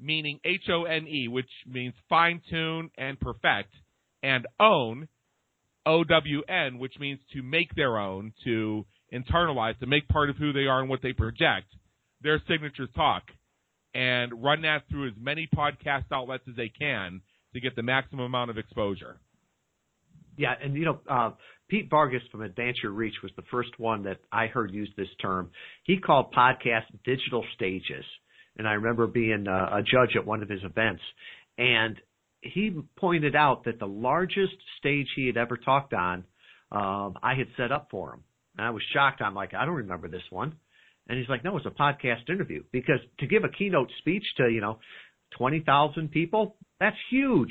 meaning H O N E, which means fine-tune and perfect, and own, O W N, which means to make their own, to internalize, to make part of who they are and what they project, their signature talk, and run that through as many podcast outlets as they can to get the maximum amount of exposure. Yeah, and you know, uh, Pete Vargas from Advance Your Reach was the first one that I heard use this term. He called podcasts digital stages, and I remember being a, a judge at one of his events, and he pointed out that the largest stage he had ever talked on, um, I had set up for him. And I was shocked. I'm like, I don't remember this one. And he's like, no, it's a podcast interview. Because to give a keynote speech to, you know, twenty thousand people, that's huge.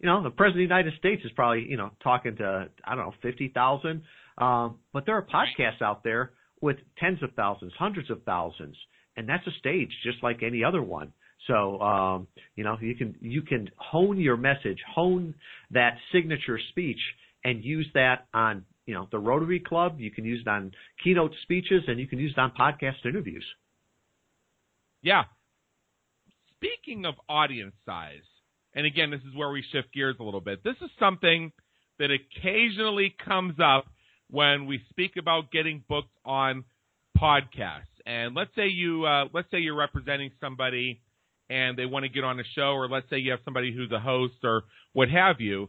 You know, the President of the United States is probably, you know, talking to, I don't know, fifty thousand. Um, but there are podcasts out there with tens of thousands, hundreds of thousands. And that's a stage just like any other one. So, um, you know, you can you can hone your message, hone that signature speech, and use that on, you know, the Rotary Club. You can use it on keynote speeches, and you can use it on podcast interviews. Yeah. Speaking of audience size, and again, this is where we shift gears a little bit. This is something that occasionally comes up when we speak about getting booked on podcasts. And let's say you uh, let's say you're representing somebody and they want to get on a show, or let's say you have somebody who's a host or what have you,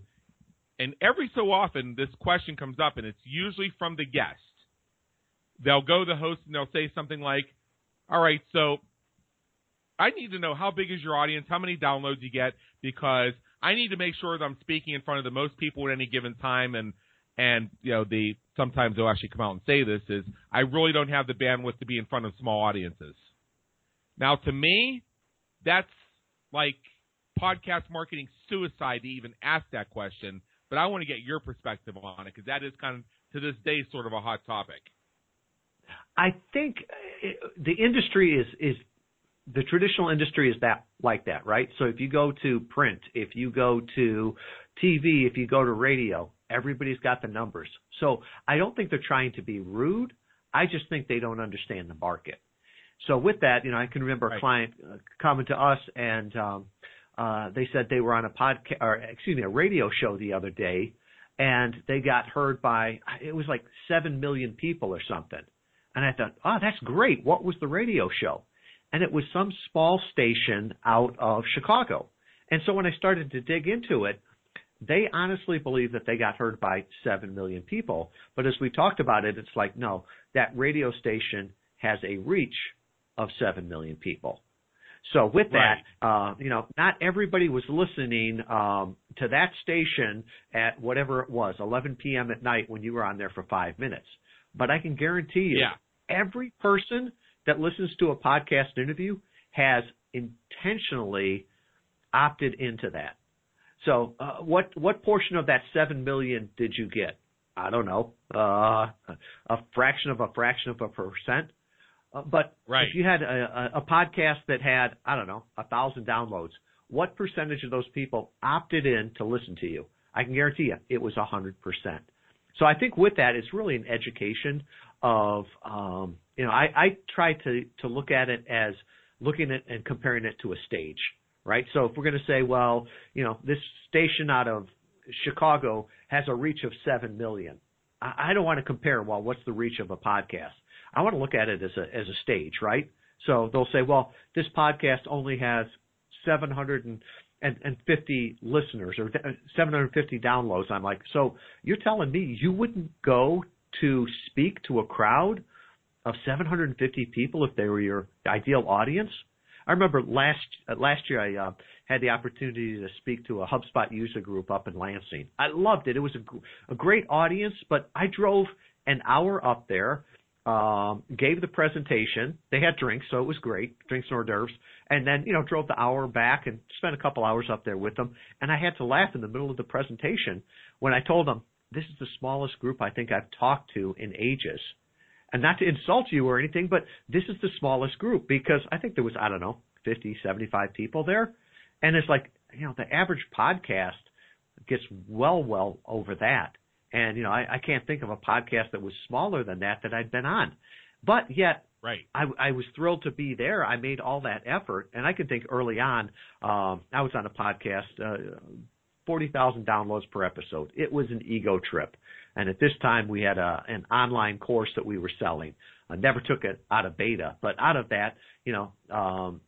and every so often this question comes up, and it's usually from the guest. They'll go to the host and they'll say something like, all right, so I need to know how big is your audience, how many downloads you get, because I need to make sure that I'm speaking in front of the most people at any given time. And, and you know, the sometimes they'll actually come out and say this is, I really don't have the bandwidth to be in front of small audiences. Now, to me, that's like podcast marketing suicide to even ask that question, but I want to get your perspective on it, because that is kind of, to this day, sort of a hot topic. I think the industry is, is the traditional industry is that like that, right? So if you go to print, if you go to T V, if you go to radio, everybody's got the numbers. So I don't think they're trying to be rude. I just think they don't understand the market. So with that, you know, I can remember right. a client coming to us, and um, uh, they said they were on a podcast, or excuse me, a radio show the other day, and they got heard by, it was like seven million people or something. And I thought, oh, that's great. What was the radio show? And it was some small station out of Chicago. And so when I started to dig into it, they honestly believe that they got heard by seven million people. But as we talked about it, it's like, no, that radio station has a reach of seven million people. So with that, right. uh, you know, not everybody was listening um, to that station at whatever it was, eleven p.m. at night when you were on there for five minutes. But I can guarantee you yeah. every person that listens to a podcast interview has intentionally opted into that. So uh, what what portion of that seven million did you get? I don't know, uh, a fraction of a fraction of a percent. Uh, but right. if you had a, a, a podcast that had, I don't know, one thousand downloads, what percentage of those people opted in to listen to you? I can guarantee you it was one hundred percent. So I think with that, it's really an education of, um, you know, I, I try to, to look at it as looking at and comparing it to a stage, right? So if we're going to say, well, you know, this station out of Chicago has a reach of seven million. I, I don't want to compare, well, what's the reach of a podcast? I want to look at it as a as a stage, right? So they'll say, well, this podcast only has seven hundred fifty listeners or seven hundred fifty downloads. I'm like, so you're telling me you wouldn't go to speak to a crowd of seven hundred fifty people if they were your ideal audience? I remember last uh, last year I uh, had the opportunity to speak to a HubSpot user group up in Lansing. I loved it. It was a, a great audience, but I drove an hour up there, um, gave the presentation. They had drinks, so it was great, drinks and hors d'oeuvres, and then, you know, drove the hour back and spent a couple hours up there with them. And I had to laugh in the middle of the presentation when I told them, this is the smallest group I think I've talked to in ages. And not to insult you or anything, but this is the smallest group, because I think there was, I don't know, fifty, seventy-five people there. And it's like, you know, the average podcast gets well, well over that. And, you know, I, I can't think of a podcast that was smaller than that that I'd been on. But yet Right. I, I was thrilled to be there. I made all that effort. And I can think early on, um, I was on a podcast, uh, forty thousand downloads per episode. It was an ego trip. And at this time, we had a, an online course that we were selling. I never took it out of beta. But out of that, you know, um,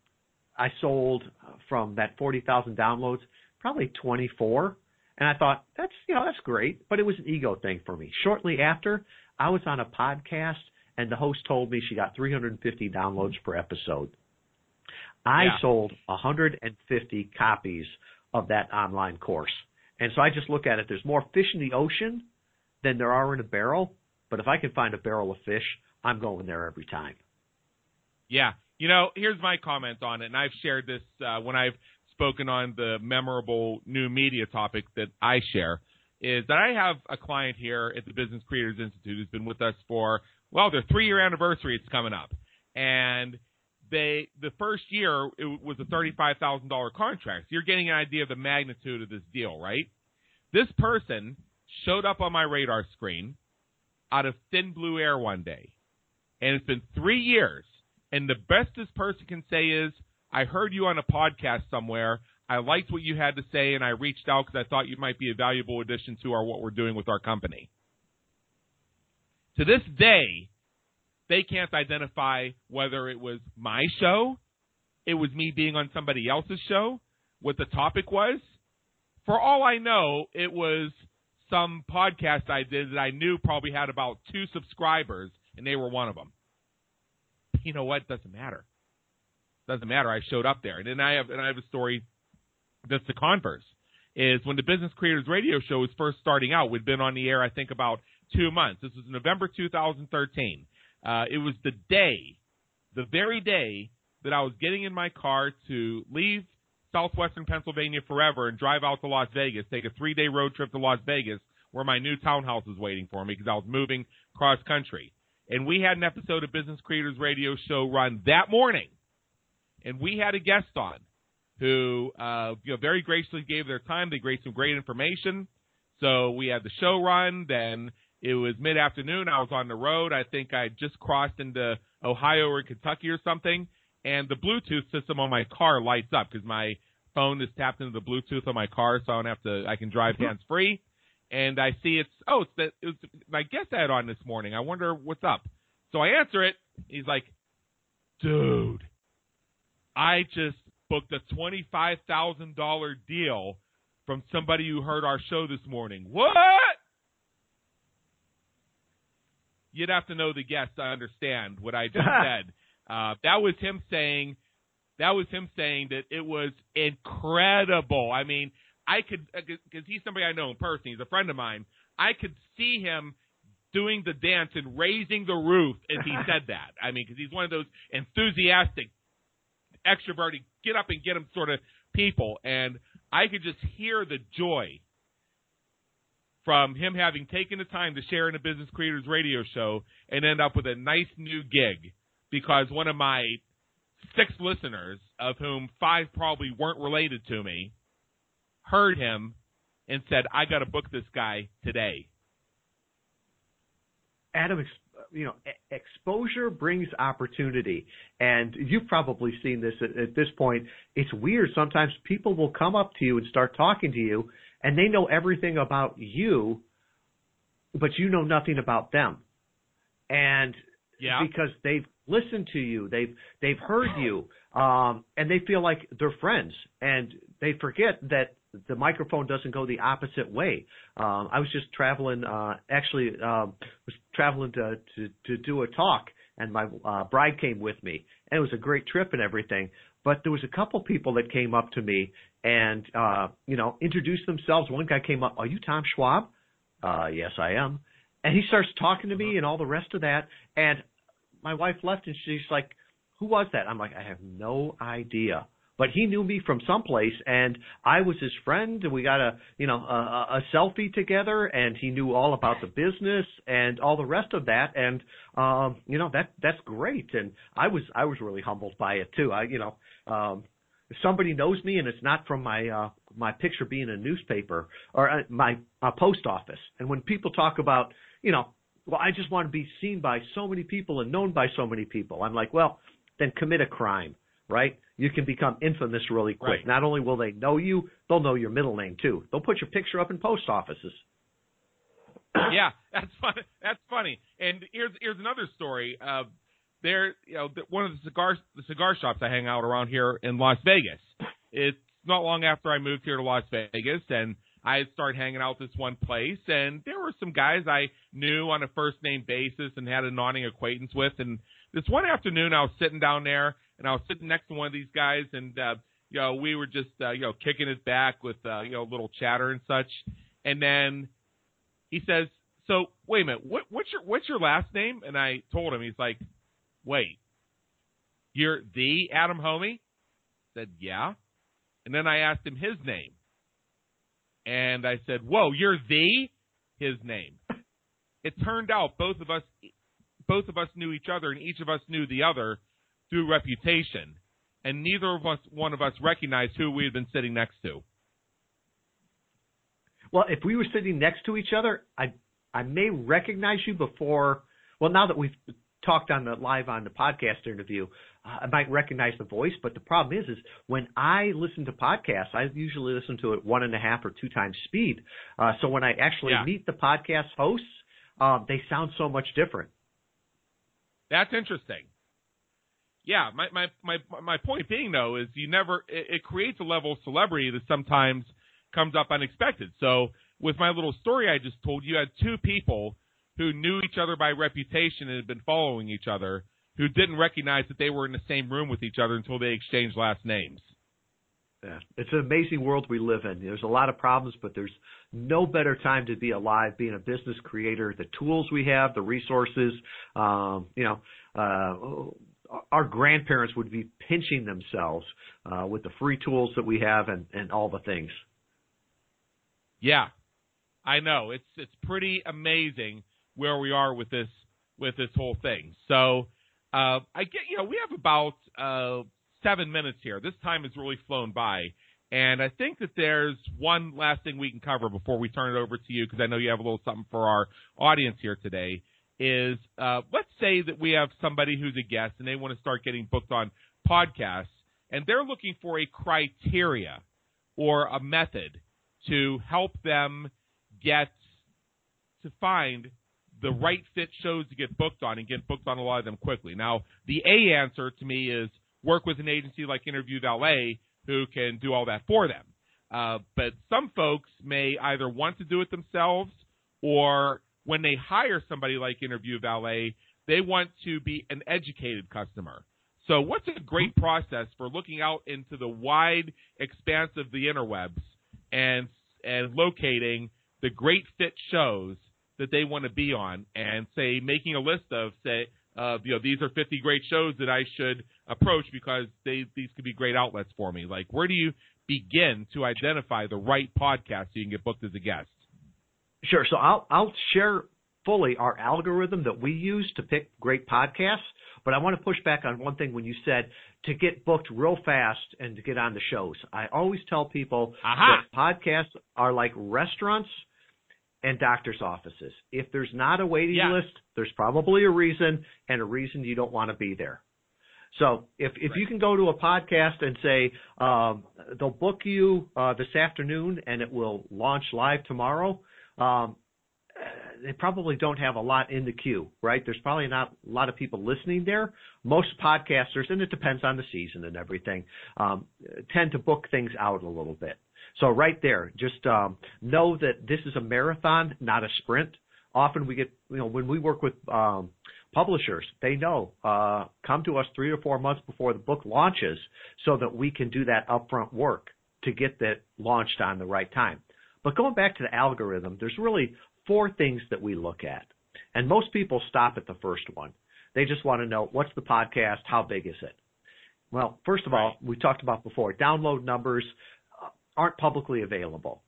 I sold from that forty thousand downloads probably twenty-four. And I thought, that's, you know, that's great. But it was an ego thing for me. Shortly after, I was on a podcast. And the host told me she got three hundred fifty downloads per episode. I yeah. sold one hundred fifty copies of that online course. And so I just look at it. There's more fish in the ocean than there are in a barrel. But if I can find a barrel of fish, I'm going there every time. Yeah. You know, here's my comments on it. And I've shared this uh, when I've spoken on the memorable new media topic that I share, is that I have a client here at the Business Creators Institute who's been with us for – well, their three-year anniversary is coming up, and they the first year it was a thirty-five thousand dollars contract. So you're getting an idea of the magnitude of this deal, right? This person showed up on my radar screen out of thin blue air one day, and it's been three years. And the best this person can say is, "I heard you on a podcast somewhere. I liked what you had to say, and I reached out because I thought you might be a valuable addition to our what we're doing with our company." To this day, they can't identify whether it was my show, it was me being on somebody else's show, what the topic was. For all I know, it was some podcast I did that I knew probably had about two subscribers, and they were one of them. You know what? Doesn't matter. Doesn't matter. I showed up there. And then I have, and I have a story that's the converse, is when the Business Creators Radio Show was first starting out, we'd been on the air, I think, about two months. This was November two thousand thirteen. Uh, it was the day, the very day that I was getting in my car to leave southwestern Pennsylvania forever and drive out to Las Vegas, take a three-day road trip to Las Vegas where my new townhouse was waiting for me because I was moving cross-country. And we had an episode of Business Creators Radio Show run that morning, and we had a guest on who uh, you know, very graciously gave their time. They gave some great information. So we had the show run, then it was mid-afternoon. I was on the road. I think I just crossed into Ohio or Kentucky or something, and the Bluetooth system on my car lights up because my phone is tapped into the Bluetooth on my car, so I don't have to. I can drive hands-free. And I see it's oh, it's the, it was my guest I had on this morning. I wonder what's up. So I answer it. He's like, "Dude, I just booked a twenty-five thousand dollars deal from somebody who heard our show this morning." What? You'd have to know the guest to understand what I just said. Uh, that was him saying, that was him saying that it was incredible. I mean, I could, because he's somebody I know in person. He's a friend of mine. I could see him doing the dance and raising the roof as he said that. I mean, because he's one of those enthusiastic, extroverted, get up and get him sort of people. And I could just hear the joy from him having taken the time to share in a Business Creators Radio Show and end up with a nice new gig because one of my six listeners, of whom five probably weren't related to me, heard him and said, "I got to book this guy today." Adam, you know, exposure brings opportunity. And you've probably seen this at, at this point. It's weird. Sometimes people will come up to you and start talking to you, and they know everything about you, but you know nothing about them. And yeah. because they've listened to you, they've they've heard you, um, and they feel like they're friends. And they forget that the microphone doesn't go the opposite way. Um, I was just traveling, uh, actually um, was traveling to, to, to do a talk, and my uh, bride came with me. And it was a great trip and everything. But there was a couple people that came up to me and, uh, you know, introduced themselves. One guy came up, "Are you Tom Schwab?" Uh, yes, I am. And he starts talking to me and all the rest of that. And my wife left, and she's like, "Who was that?" I'm like, "I have no idea." But he knew me from someplace, and I was his friend, and we got a, you know, a, a selfie together, and he knew all about the business and all the rest of that, and um, you know, that that's great. And I was I was really humbled by it too. I, you know, um, if somebody knows me and it's not from my uh, my picture being a newspaper or my uh, post office, and when people talk about, you know, well, I just want to be seen by so many people and known by so many people. I'm like, well, then commit a crime, right? You can become infamous really quick. Right. Not only will they know you, they'll know your middle name too. They'll put your picture up in post offices. Yeah, that's funny. That's funny. And here's here's another story. Uh, there, you know, one of the cigar the cigar shops I hang out around here in Las Vegas. It's not long after I moved here to Las Vegas, and I started hanging out this one place, and there were some guys I knew on a first name basis and had a nodding acquaintance with. And this one afternoon, I was sitting down there, and I was sitting next to one of these guys, and uh, you know, we were just uh, you know kicking it back with uh, you know a little chatter and such, and then. He says, so, wait a minute, what, what's your what's your last name? And I told him, he's like, wait, you're the Adam Homey? I said, yeah. And then I asked him his name. And I said, whoa, you're the? His name. It turned out both of us both of us knew each other, and each of us knew the other through reputation. And neither of us one of us recognized who we had been sitting next to. Well, if we were sitting next to each other, I I may recognize you before – well, now that we've talked on the live on the podcast interview, uh, I might recognize the voice. But the problem is is when I listen to podcasts, I usually listen to it one and a half or two times speed. Uh, so when I actually yeah. meet the podcast hosts, uh, they sound so much different. That's interesting. Yeah, my, my, my, my point being, though, is you never – it creates a level of celebrity that sometimes – comes up unexpected. So with my little story I just told, you had two people who knew each other by reputation and had been following each other who didn't recognize that they were in the same room with each other until they exchanged last names. Yeah, it's an amazing world we live in. There's a lot of problems, but there's no better time to be alive, being a business creator. The tools we have, the resources, um, you know, uh, our grandparents would be pinching themselves uh, with the free tools that we have and, and all the things. Yeah, I know. It's it's pretty amazing where we are with this with this whole thing. So uh, I get you know we have about uh, seven minutes here. This time has really flown by, and I think that there's one last thing we can cover before we turn it over to you because I know you have a little something for our audience here today. Is uh, let's say that we have somebody who's a guest and they want to start getting booked on podcasts, and they're looking for a criteria or a method to help them get to find the right fit shows to get booked on and get booked on a lot of them quickly. Now, the A answer to me is work with an agency like Interview Valet who can do all that for them. Uh, but some folks may either want to do it themselves or when they hire somebody like Interview Valet, they want to be an educated customer. So what's a great process for looking out into the wide expanse of the interwebs and and locating the great fit shows that they want to be on and, say, making a list of, say, uh, you know, these are fifty great shows that I should approach because they these could be great outlets for me. Like, where do you begin to identify the right podcast so you can get booked as a guest? Sure. So I'll I'll share fully our algorithm that we use to pick great podcasts, but I want to push back on one thing when you said to get booked real fast and to get on the shows. I always tell people Aha. that podcasts are like restaurants and doctor's offices. If there's not a waiting yeah. list, there's probably a reason and a reason you don't want to be there. So if, if right. you can go to a podcast and say um, they'll book you uh, this afternoon and it will launch live tomorrow, um, they probably don't have a lot in the queue, right? There's probably not a lot of people listening there. Most podcasters, and it depends on the season and everything, um, tend to book things out a little bit. So right there, just um, know that this is a marathon, not a sprint. Often we get, you know, when we work with um, publishers, they know, uh, come to us three or four months before the book launches so that we can do that upfront work to get that launched on the right time. But going back to the algorithm, there's really four things that we look at. And most people stop at the first one. They just want to know, what's the podcast? How big is it? Well, first of all, we talked about before, download numbers aren't publicly available.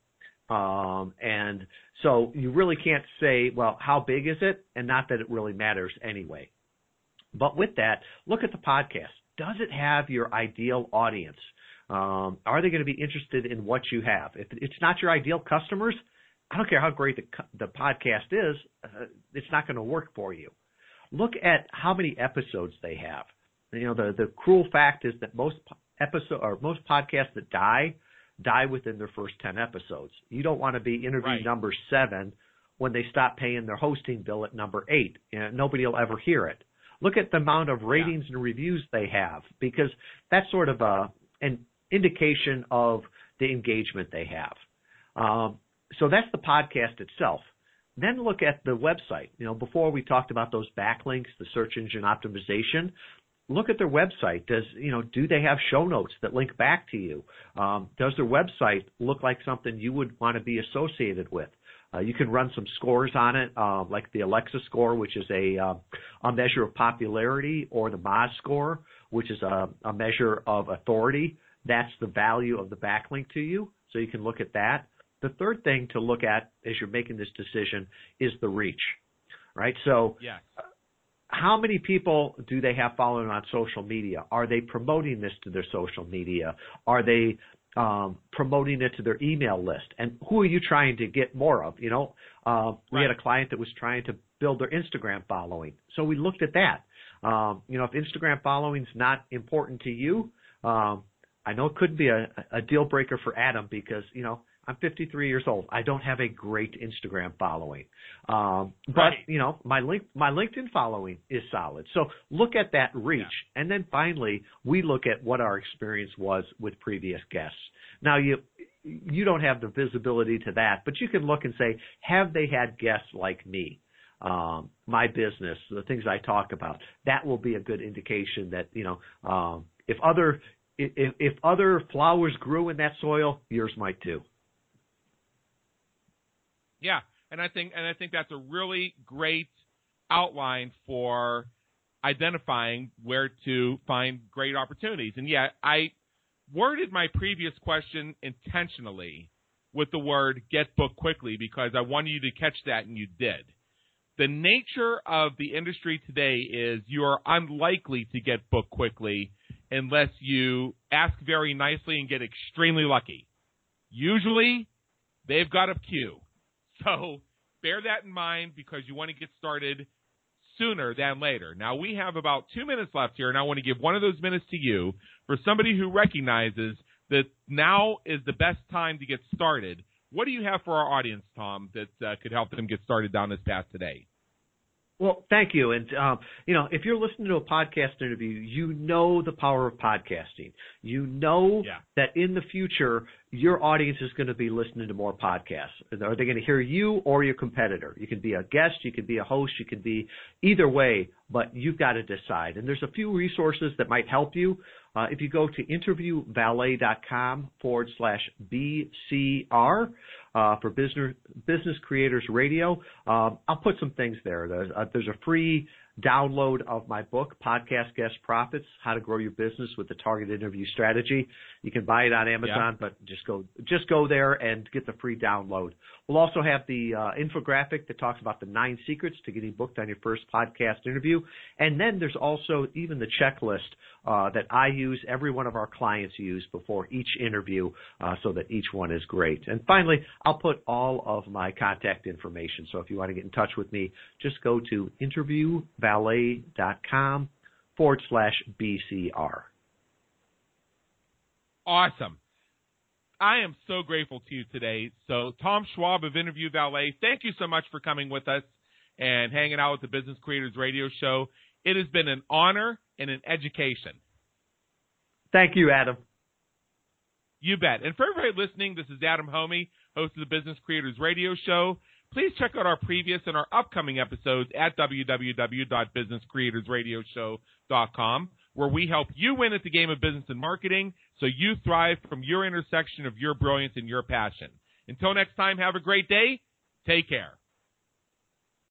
Um, and so you really can't say, well, how big is it? And not that it really matters anyway. But with that, look at the podcast. Does it have your ideal audience? Um, are they going to be interested in what you have? If it's not your ideal customers, I don't care how great the, the podcast is, uh, it's not going to work for you. Look at how many episodes they have. You know, the, the cruel fact is that most episode or most podcasts that die die within their first ten episodes. You don't want to be interview right. number seven when they stop paying their hosting bill at number eight, and nobody will ever hear it. Look at the amount of ratings yeah. and reviews they have, because that's sort of a an indication of the engagement they have. Um, so that's the podcast itself. Then look at the website. You know, before we talked about those backlinks, the search engine optimization. Look at their website. Does you know? Do they have show notes that link back to you? Um, does their website look like something you would want to be associated with? Uh, you can run some scores on it, uh, like the Alexa score, which is a uh, a measure of popularity, or the Moz score, which is a, a measure of authority. That's the value of the backlink to you. So you can look at that. The third thing to look at as you're making this decision is the reach, right? So. Yeah. How many people do they have following on social media? Are they promoting this to their social media? Are they um, promoting it to their email list? And who are you trying to get more of? You know, uh, we right. had a client that was trying to build their Instagram following. So we looked at that. Um, you know, if Instagram following is not important to you, um, I know it could be a, a deal breaker for Adam because, you know, I'm fifty-three years old. I don't have a great Instagram following. Um, but, right. you know, my link, my LinkedIn following is solid. So look at that reach. Yeah. And then finally, we look at what our experience was with previous guests. Now, you you don't have the visibility to that, but you can look and say, have they had guests like me, um, my business, the things I talk about? That will be a good indication that, you know, um, if other if, if other flowers grew in that soil, yours might too. Yeah, and I think and I think that's a really great outline for identifying where to find great opportunities. And yeah, I worded my previous question intentionally with the word "get booked quickly" because I wanted you to catch that, and you did. The nature of the industry today is you are unlikely to get booked quickly unless you ask very nicely and get extremely lucky. Usually, they've got a queue. So bear that in mind because you want to get started sooner than later. Now, we have about two minutes left here, and I want to give one of those minutes to you for somebody who recognizes that now is the best time to get started. What do you have for our audience, Tom, that uh, could help them get started down this path today? Well, thank you. And, um, you know, if you're listening to a podcast interview, you know the power of podcasting. You know yeah. that in the future, your audience is going to be listening to more podcasts. Are they going to hear you or your competitor? You can be a guest. You can be a host. You can be either way, but you've got to decide. And there's a few resources that might help you. Uh, if you go to interviewvalet.com forward slash BCR uh, for Business Business Creators Radio, um, I'll put some things there. There's a, there's a free download of my book, Podcast Guest Profits, How to Grow Your Business with the Target Interview Strategy. You can buy it on Amazon, yeah. but just go just go there and get the free download. We'll also have the uh, infographic that talks about the nine secrets to getting booked on your first podcast interview. And then there's also even the checklist uh, that I use, every one of our clients use before each interview uh, so that each one is great. And finally, I'll put all of my contact information. So if you want to get in touch with me, just go to interviewvalet.com forward slash BCR. Awesome. I am so grateful to you today. So Tom Schwab of Interview Valet, thank you so much for coming with us and hanging out with the Business Creators Radio Show. It has been an honor and an education. Thank you, Adam. You bet. And for everybody listening, this is Adam Homey, host of the Business Creators Radio Show. Please check out our previous and our upcoming episodes at w w w dot business creators radio show dot com, where we help you win at the game of business and marketing so you thrive from your intersection of your brilliance and your passion. Until next time, have a great day. Take care.